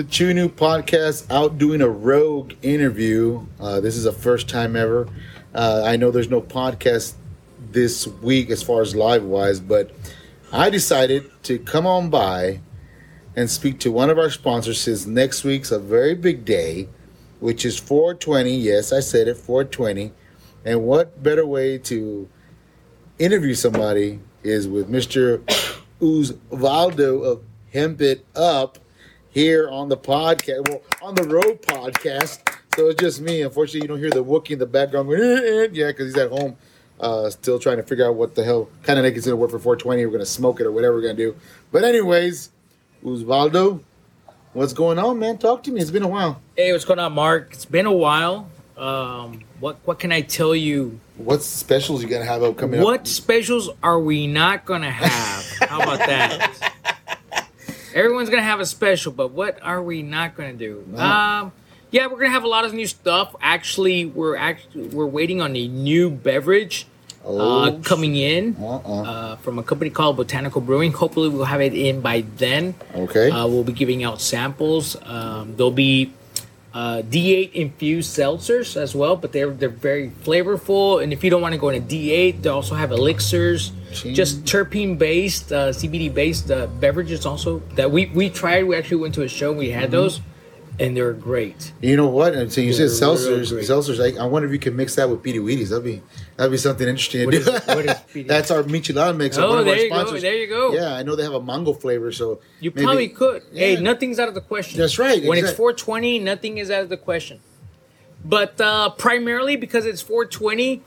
The Chew And Ew Podcast, out doing a rogue interview. This is a first time ever. I know there's no podcast this week as far as live-wise, but I decided to come on by and speak to one of our sponsors since next week's a very big day, which is 420. Yes, I said it, 420. And what better way to interview somebody is with Mr. Usvaldo of Hemp It Up here on the podcast, well, on the road podcast. So it's just me. Unfortunately, you don't hear the Wookiee in the background going, yeah, because he's at home still trying to figure out what the hell kind of naked's going to work for 420. We're going to smoke it or whatever we're going to do. But anyways, Usvaldo, what's going on, man? Talk to me. It's been a while. Hey, what's going on, Mark? It's been a while. What can I tell you? What specials you gonna have upcoming? What specials are we not gonna have? How about that? Everyone's gonna have a special, but what are we not gonna do? No. Yeah, we're gonna have a lot of new stuff. Actually, we're waiting on a new beverage coming in from a company called Botanical Brewing. Hopefully, we'll have it in by then. Okay. We'll be giving out samples. There'll be D8 infused seltzers as well, but they're very flavorful. And if you don't want to go into D8, they also have elixirs, just terpene based, CBD based beverages also that we tried. We actually went to a show and we had those, and they're great. You know what? And so you said seltzers. I wonder if you can mix that with Peti Wheaties. That'd be something interesting to do. That's our Michelada mix. Oh, there you go. There you go. Yeah, I know they have a mango flavor, so you probably could. Yeah. Hey, nothing's out of the question. That's right. When it's 420, nothing is out of the question. But primarily because it's 420,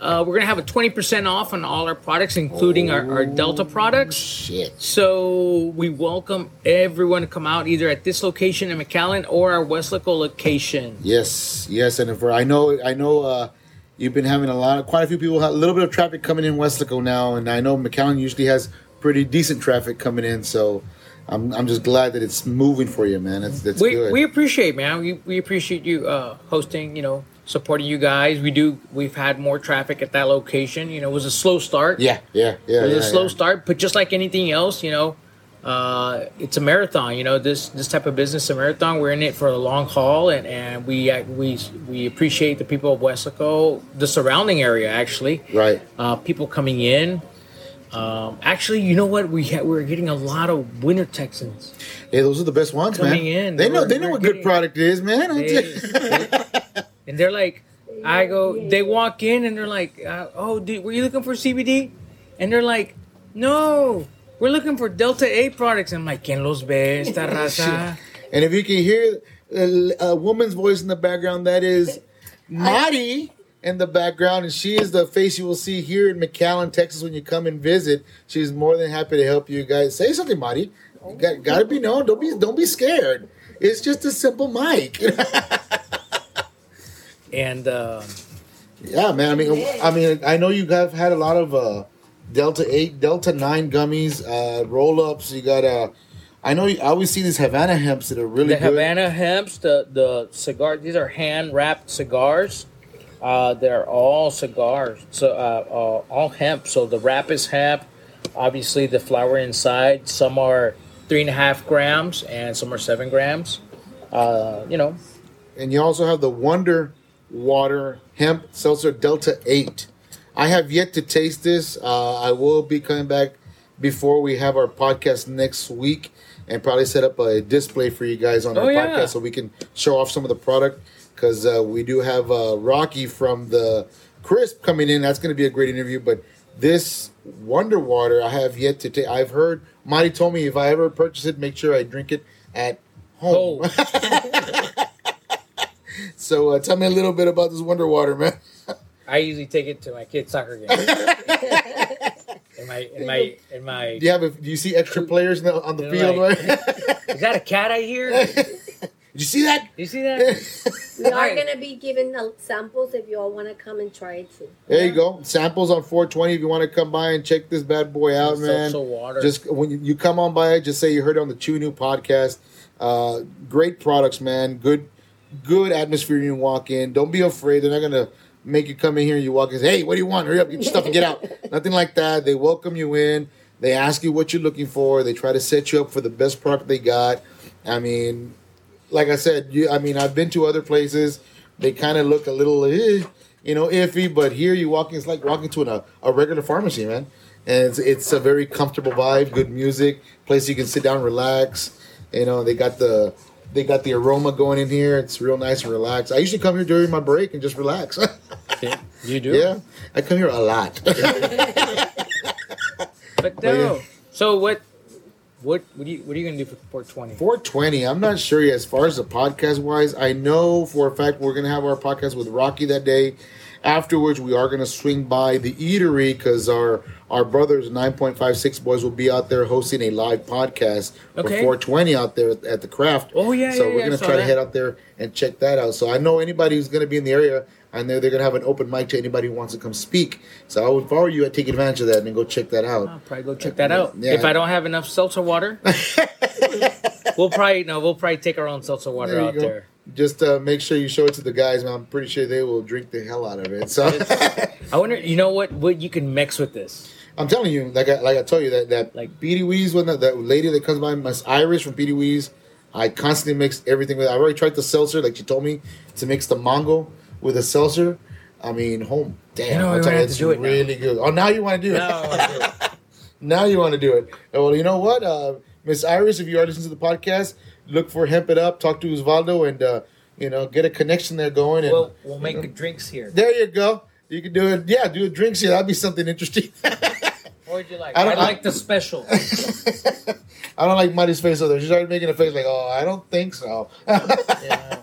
we're gonna have a 20% off on all our products, including our Delta products. Shit! So we welcome everyone to come out either at this location in McAllen or our Westlaco location. Yes, and I know. You've been having quite a few people, a little bit of traffic coming in Westlaco now, and I know McAllen usually has pretty decent traffic coming in, so I'm just glad that it's moving for you, man. That's good. We appreciate, man. We appreciate you hosting, supporting you guys. We've had more traffic at that location. It was a slow start. Yeah. It was a slow start, but just like anything else, it's a marathon. This type of business is a marathon. We're in it for a long haul, and we appreciate the people of Westlaco, the surrounding area, actually. Right. People coming in. Actually, you know what? We're getting a lot of winter Texans. Hey, those are the best ones, coming man. In. They know what good product is, man. And they're like, they walk in and they're like, oh, dude, were you looking for CBD? And they're like, no. We're looking for Delta 8 products. I'm like, ¿Quién los ve esta raza? And if you can hear a woman's voice in the background, that is Mari in the background. And she is the face you will see here in McAllen, Texas when you come and visit. She's more than happy to help you guys. Say something, Mari. You got to be known. Don't be scared. It's just a simple mic. And, yeah, man. I mean, I know you have had a lot of... Delta 8, Delta 9 gummies, roll-ups. You got I know I always see these Havana hemps that are really good. The Havana hemps, the cigar. These are hand-wrapped cigars. They're all cigars, so all hemp. So the wrap is hemp. Obviously, the flower inside. Some are 3.5 grams, and some are 7 grams. And you also have the Wonder Water Hemp Seltzer Delta 8. I have yet to taste this. I will be coming back before we have our podcast next week and probably set up a display for you guys on our podcast so we can show off some of the product because we do have Rocky from the Crisp coming in. That's going to be a great interview. But this Wonder Water, I have yet to taste. I've heard, Mari told me if I ever purchase it, make sure I drink it at home. Oh. So tell me a little bit about this Wonder Water, man. I usually take it to my kids' soccer game. In my. Do you see extra players on the field? Like, right? Is that a cat I hear? Did you see that? We are going to be giving samples if you all want to come and try it too. There you go. Samples on 420 if you want to come by and check this bad boy out, man. So water. Just when you come on by, just say you heard it on the Chew And Ew Podcast. Great products, man. Good atmosphere when you walk in. Don't be afraid. They're not going to make you come in here and you walk and say, hey, what do you want? Hurry up, get your stuff and get out. Nothing like that. They welcome you in. They ask you what you're looking for. They try to set you up for the best product they got. I mean, like I said, I've been to other places. They kind of look a little, iffy. But here you walk, it's like walking to a regular pharmacy, man. And it's a very comfortable vibe, good music, place you can sit down, relax. They got the aroma going in here. It's real nice and relaxed. I usually come here during my break and just relax. Yeah, you do? Yeah, I come here a lot. But no. Yeah. So what are you gonna do for 420? 420. I'm not sure yet. As far as the podcast wise, I know for a fact we're gonna have our podcast with Rocky that day. Afterwards, we are gonna swing by the eatery because our brothers 9.56 boys will be out there hosting a live podcast for 420 out there at the Craft. Oh yeah. So we're gonna try to head out there and check that out. So I know anybody who's gonna be in the area. I know they're going to have an open mic to anybody who wants to come speak. So I would follow you and take advantage of that and then go check that out. I'll probably go check that out. Yeah. If I don't have enough seltzer water, we'll probably take our own seltzer water there out go. There. Just make sure you show it to the guys, man. I'm pretty sure they will drink the hell out of it. So I wonder, what you can mix with this. I'm telling you, like I told you, that Peti Wheaties, that lady that comes by, Miss Irish from Peti Wheaties, I constantly mix everything with it. I've already tried the seltzer, like she told me, to mix the mango with a seltzer. It's really good. Oh, now you want to do it. Now you want to do it. Well, you know what? Miss Iris, if you are listening to the podcast, look for Hemp It Up, talk to Usvaldo, and, get a connection there going. And we'll make the drinks here. There you go. You can do it. Yeah, do a drinks here. That'd be something interesting. What would you like? I like the special. I don't like Mari's face over there. She's already making a face like, oh, I don't think so. Yeah.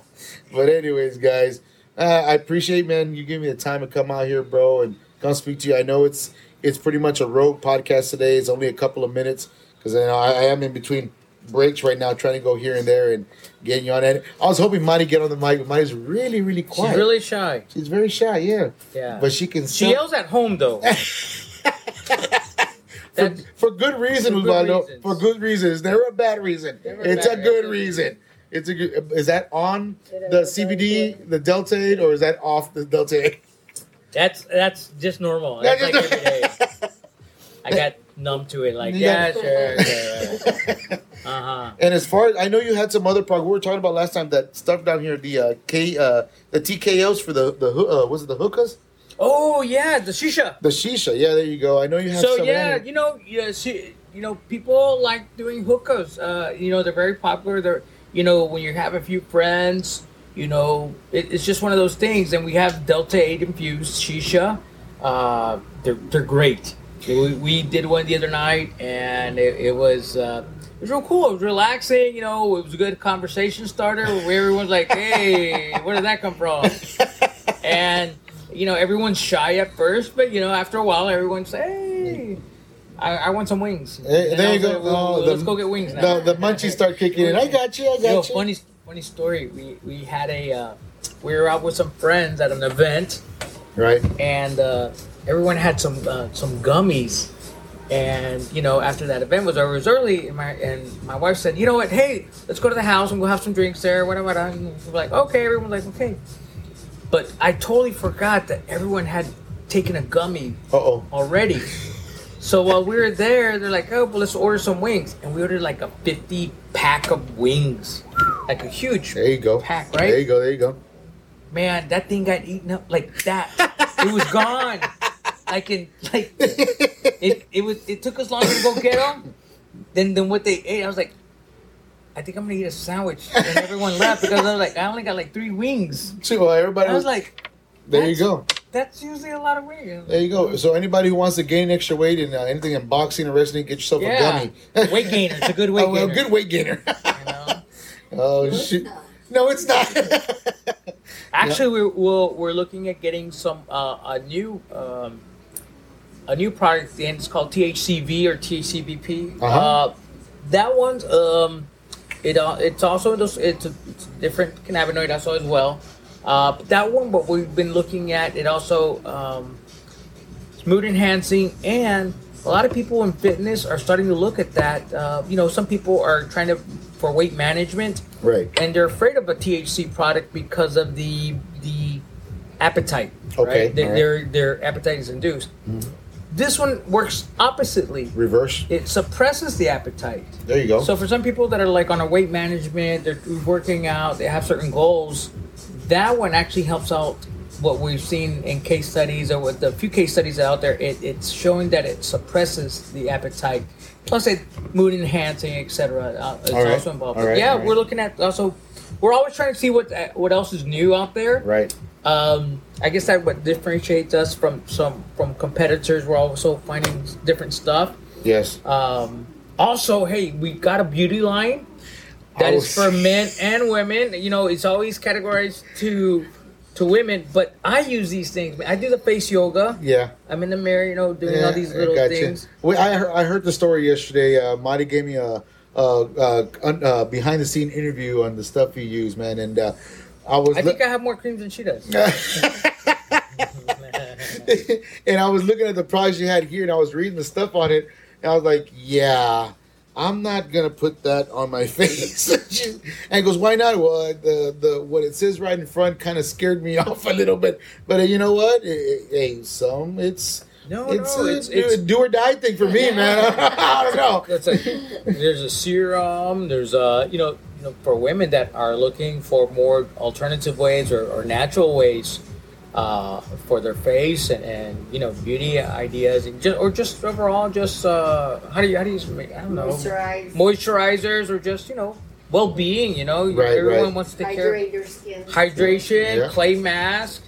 But anyways, guys. I appreciate, man, you gave me the time to come out here, bro, and come speak to you. I know it's pretty much a rogue podcast today. It's only a couple of minutes because I am in between breaks right now trying to go here and there and getting you on. And I was hoping Mari get on the mic, but Mari's really, really quiet. She's really shy. She's very shy, yeah. Yeah. But she can... She yells at home, though. for good reason, Usvaldo. For good reason. It's never a bad reason. It's a good reason. It's a good, is that on the CBD, the Delta 8, or is that off the Delta 8? That's just normal. That's like every day. I got numb to it. Like, sure. Uh-huh. And as far as, I know you had some other product. We were talking about last time that stuff down here, the TKOs for the was it the hookahs? Oh, yeah, the shisha. The shisha. Yeah, there you go. I know you have some. So, people like doing hookahs. They're very popular. They're... when you have a few friends, it's just one of those things. And we have Delta 8 infused shisha. They're great. We did one the other night, and it was real cool. It was relaxing. It was a good conversation starter where everyone's like, "Hey, where did that come from?" And everyone's shy at first, but after a while, everyone's like, "Hey. I want some wings." There you go. Let's go get wings now. The munchies start kicking in. I got you. Funny story. We had we were out with some friends at an event, right? And everyone had some gummies, and after that event was over, it was early, and my wife said, "You know what? Hey, let's go to the house and we'll have some drinks there." Whatever. And we're like, "Okay." Everyone's like, "Okay," but I totally forgot that everyone had taken a gummy already. So while we were there, they're like, "Oh, well, let's order some wings." And we ordered like a 50 pack of wings. Like a huge pack, right? There you go. Man, that thing got eaten up like that. It was gone. It took us longer to go get them than what they ate. I was like, "I think I'm going to eat a sandwich." And everyone left because I was like, "I only got like 3 wings." So everybody was like, there you go. That's usually a lot of weight. There you go. So anybody who wants to gain extra weight in anything in boxing or wrestling, get yourself a gummy. Weight gainer. It's a good weight gainer. Good weight gainer. Oh, shoot. No, it's not. Actually, we're looking at getting some a new product, and it's called THCV or THCVP. Uh-huh. That one's it's also it's a different cannabinoid also as well. But that one, what we've been looking at, it also it's mood enhancing, and a lot of people in fitness are starting to look at that. Some people are trying to for weight management, right? And they're afraid of a THC product because of the appetite. Okay, right? Their appetite is induced. Mm-hmm. This one works oppositely. Reverse. It suppresses the appetite. There you go. So for some people that are like on a weight management, they're working out, they have certain goals, that one actually helps out what we've seen in case studies or with the few case studies out there. It's showing that it suppresses the appetite. Plus, it mood enhancing, etc. It's also involved. But we're looking at also. We're always trying to see what else is new out there. Right. I guess that what differentiates us from competitors. We're also finding different stuff. Yes. Also, hey, we got a beauty line that is for men and women. You know, it's always categorized to women, but I use these things. I do the face yoga. Yeah. I'm in the mirror, you know, doing all these little things. Well, I heard the story yesterday. Mari gave me a behind the scene interview on the stuff you use, man, and I think I have more creams than she does. And I was looking at the products you had here, and I was reading the stuff on it, and I was like, yeah, I'm not gonna put that on my face. And he goes, why not? Well, the what it says right in front kind of scared me off a little bit, but you know what? It's a do or die thing for me, man. I don't know. There's a serum. There's a for women that are looking for more alternative ways or natural ways for their face and beauty ideas and just overall how do you I don't know, moisturizers or just well-being. Everyone wants to take care your skin. Hydration, clay mask,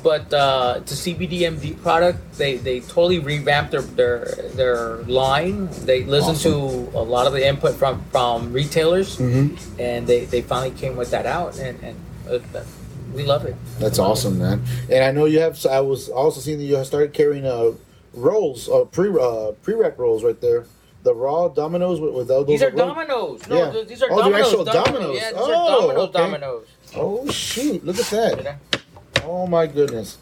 But it's a CBDMD product. They totally revamped their line. They listened to a lot of the input from retailers, and they finally came with that out, and we love it. That's awesome, man. And I know you have. I was also seeing that you have started carrying rolls, pre-wrap rolls right there. The raw dominoes with elbows. These are dominoes. No, these are dominoes. Oh, they're actual dominoes. Yeah, these are dominoes. Okay. Dominoes. Oh shoot! Look at that. Oh my goodness!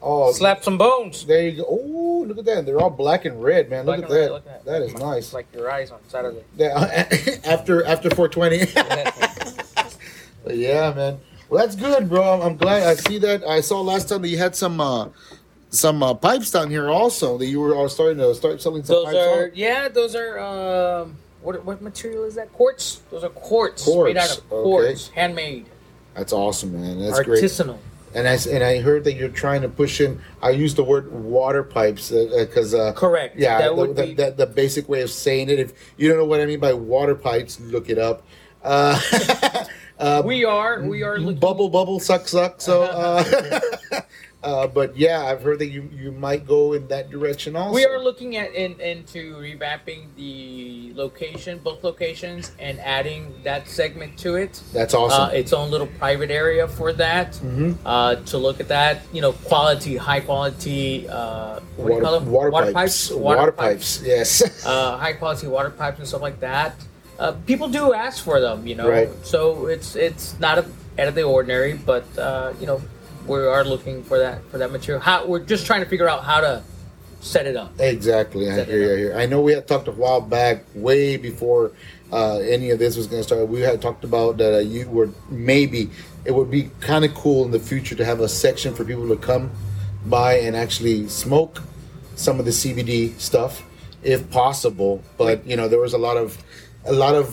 Oh, slap some bones. There you go. Oh, look at that! They're all black and red, man. Look at that. Look at that. That is nice. It's like your eyes on Saturday. Yeah, after 420. But yeah, man. Well, that's good, bro. I'm glad. I see that. I saw last time that you had some pipes down here also that you were starting to selling some. Those are. What material is that? Quartz. Those are quartz. Made out of quartz, handmade. That's awesome, man. That's great. Artisanal. And I heard that you're trying to push in. I use the word water pipes because correct. Yeah, that would be the basic way of saying it. If you don't know what I mean by water pipes, look it up. We are looking... bubble suck. So, but yeah, I've heard that you might go in that direction also. We are looking at into revamping the location, both locations, and adding that segment to it. That's awesome. Its own little private area for that. To look at that, high quality. What do you call them? Water pipes. Water pipes. Yes. High quality water pipes and stuff like that. People do ask for them, Right. So it's not out of the ordinary, but we are looking for that material. We're just trying to figure out how to set it up. Exactly. I hear. I know we had talked a while back, way before any of this was going to start. We had talked about that you were maybe it would be kind of cool in the future to have a section for people to come by and actually smoke some of the CBD stuff, if possible. But there was a lot of. Red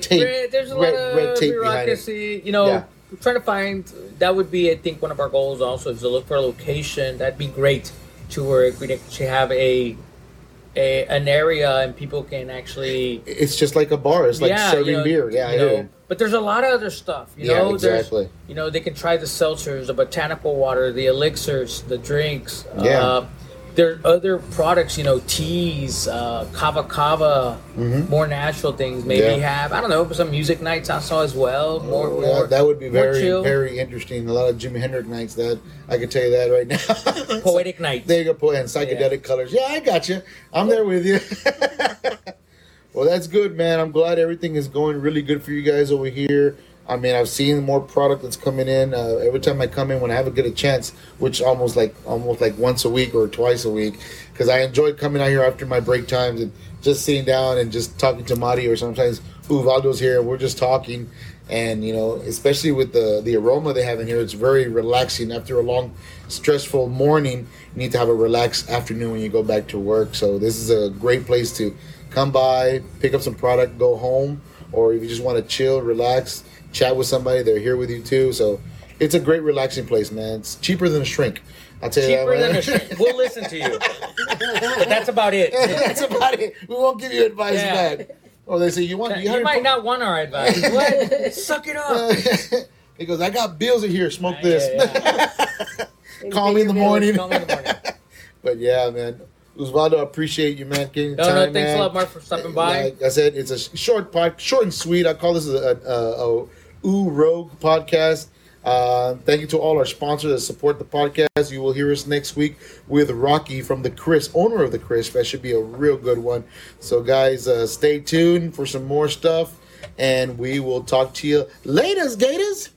tape. There's a lot of bureaucracy. We're trying to find, that would be, I think, one of our goals also is to look for a location. That'd be great to where we actually have an area and people can actually. It's just like a bar. It's like serving beer. Yeah, I know. But there's a lot of other stuff. Yeah, exactly. They can try the seltzers, the botanical water, the elixirs, the drinks. Yeah. There are other products, teas, kava, more natural things. Maybe have, I don't know, some music nights I saw as well. More that would be very, very interesting. A lot of Jimi Hendrix nights, that I could tell you that right now. Poetic nights. There you go, and psychedelic colors. Yeah, I got you. I'm there with you. Well, that's good, man. I'm glad everything is going really good for you guys over here. I mean, I've seen more product that's coming in. Every time I come in, when I have a good chance, which almost like once a week or twice a week, because I enjoy coming out here after my break times and just sitting down and just talking to Mari, or sometimes Usvaldo's here and we're just talking. And, you know, especially with the aroma they have in here, it's very relaxing. After a long, stressful morning, you need to have a relaxed afternoon when you go back to work. So this is a great place to come by, pick up some product, go home, or if you just want to chill, relax, chat with somebody, they're here with you too. So it's a great relaxing place, man. It's cheaper than a shrink. I'll tell you that, man. Cheaper than a shrink. We'll listen to you. But that's about it. That's about it. We won't give you advice back. Oh, they say you might not want our advice. What? Suck it up. He goes, I got bills in here. Smoke this. Yeah. Call me in the morning. But yeah, man, Usvaldo, I appreciate you, man. Thanks a lot, Mark, for stopping by. Like I said, it's a short pod, short and sweet. I call this a Ooh Rogue podcast. Thank you to all our sponsors that support the podcast. You will hear us next week with Rocky from the Crisp, owner of the Crisp. That should be a real good one. So, guys, stay tuned for some more stuff, and we will talk to you later, Gators.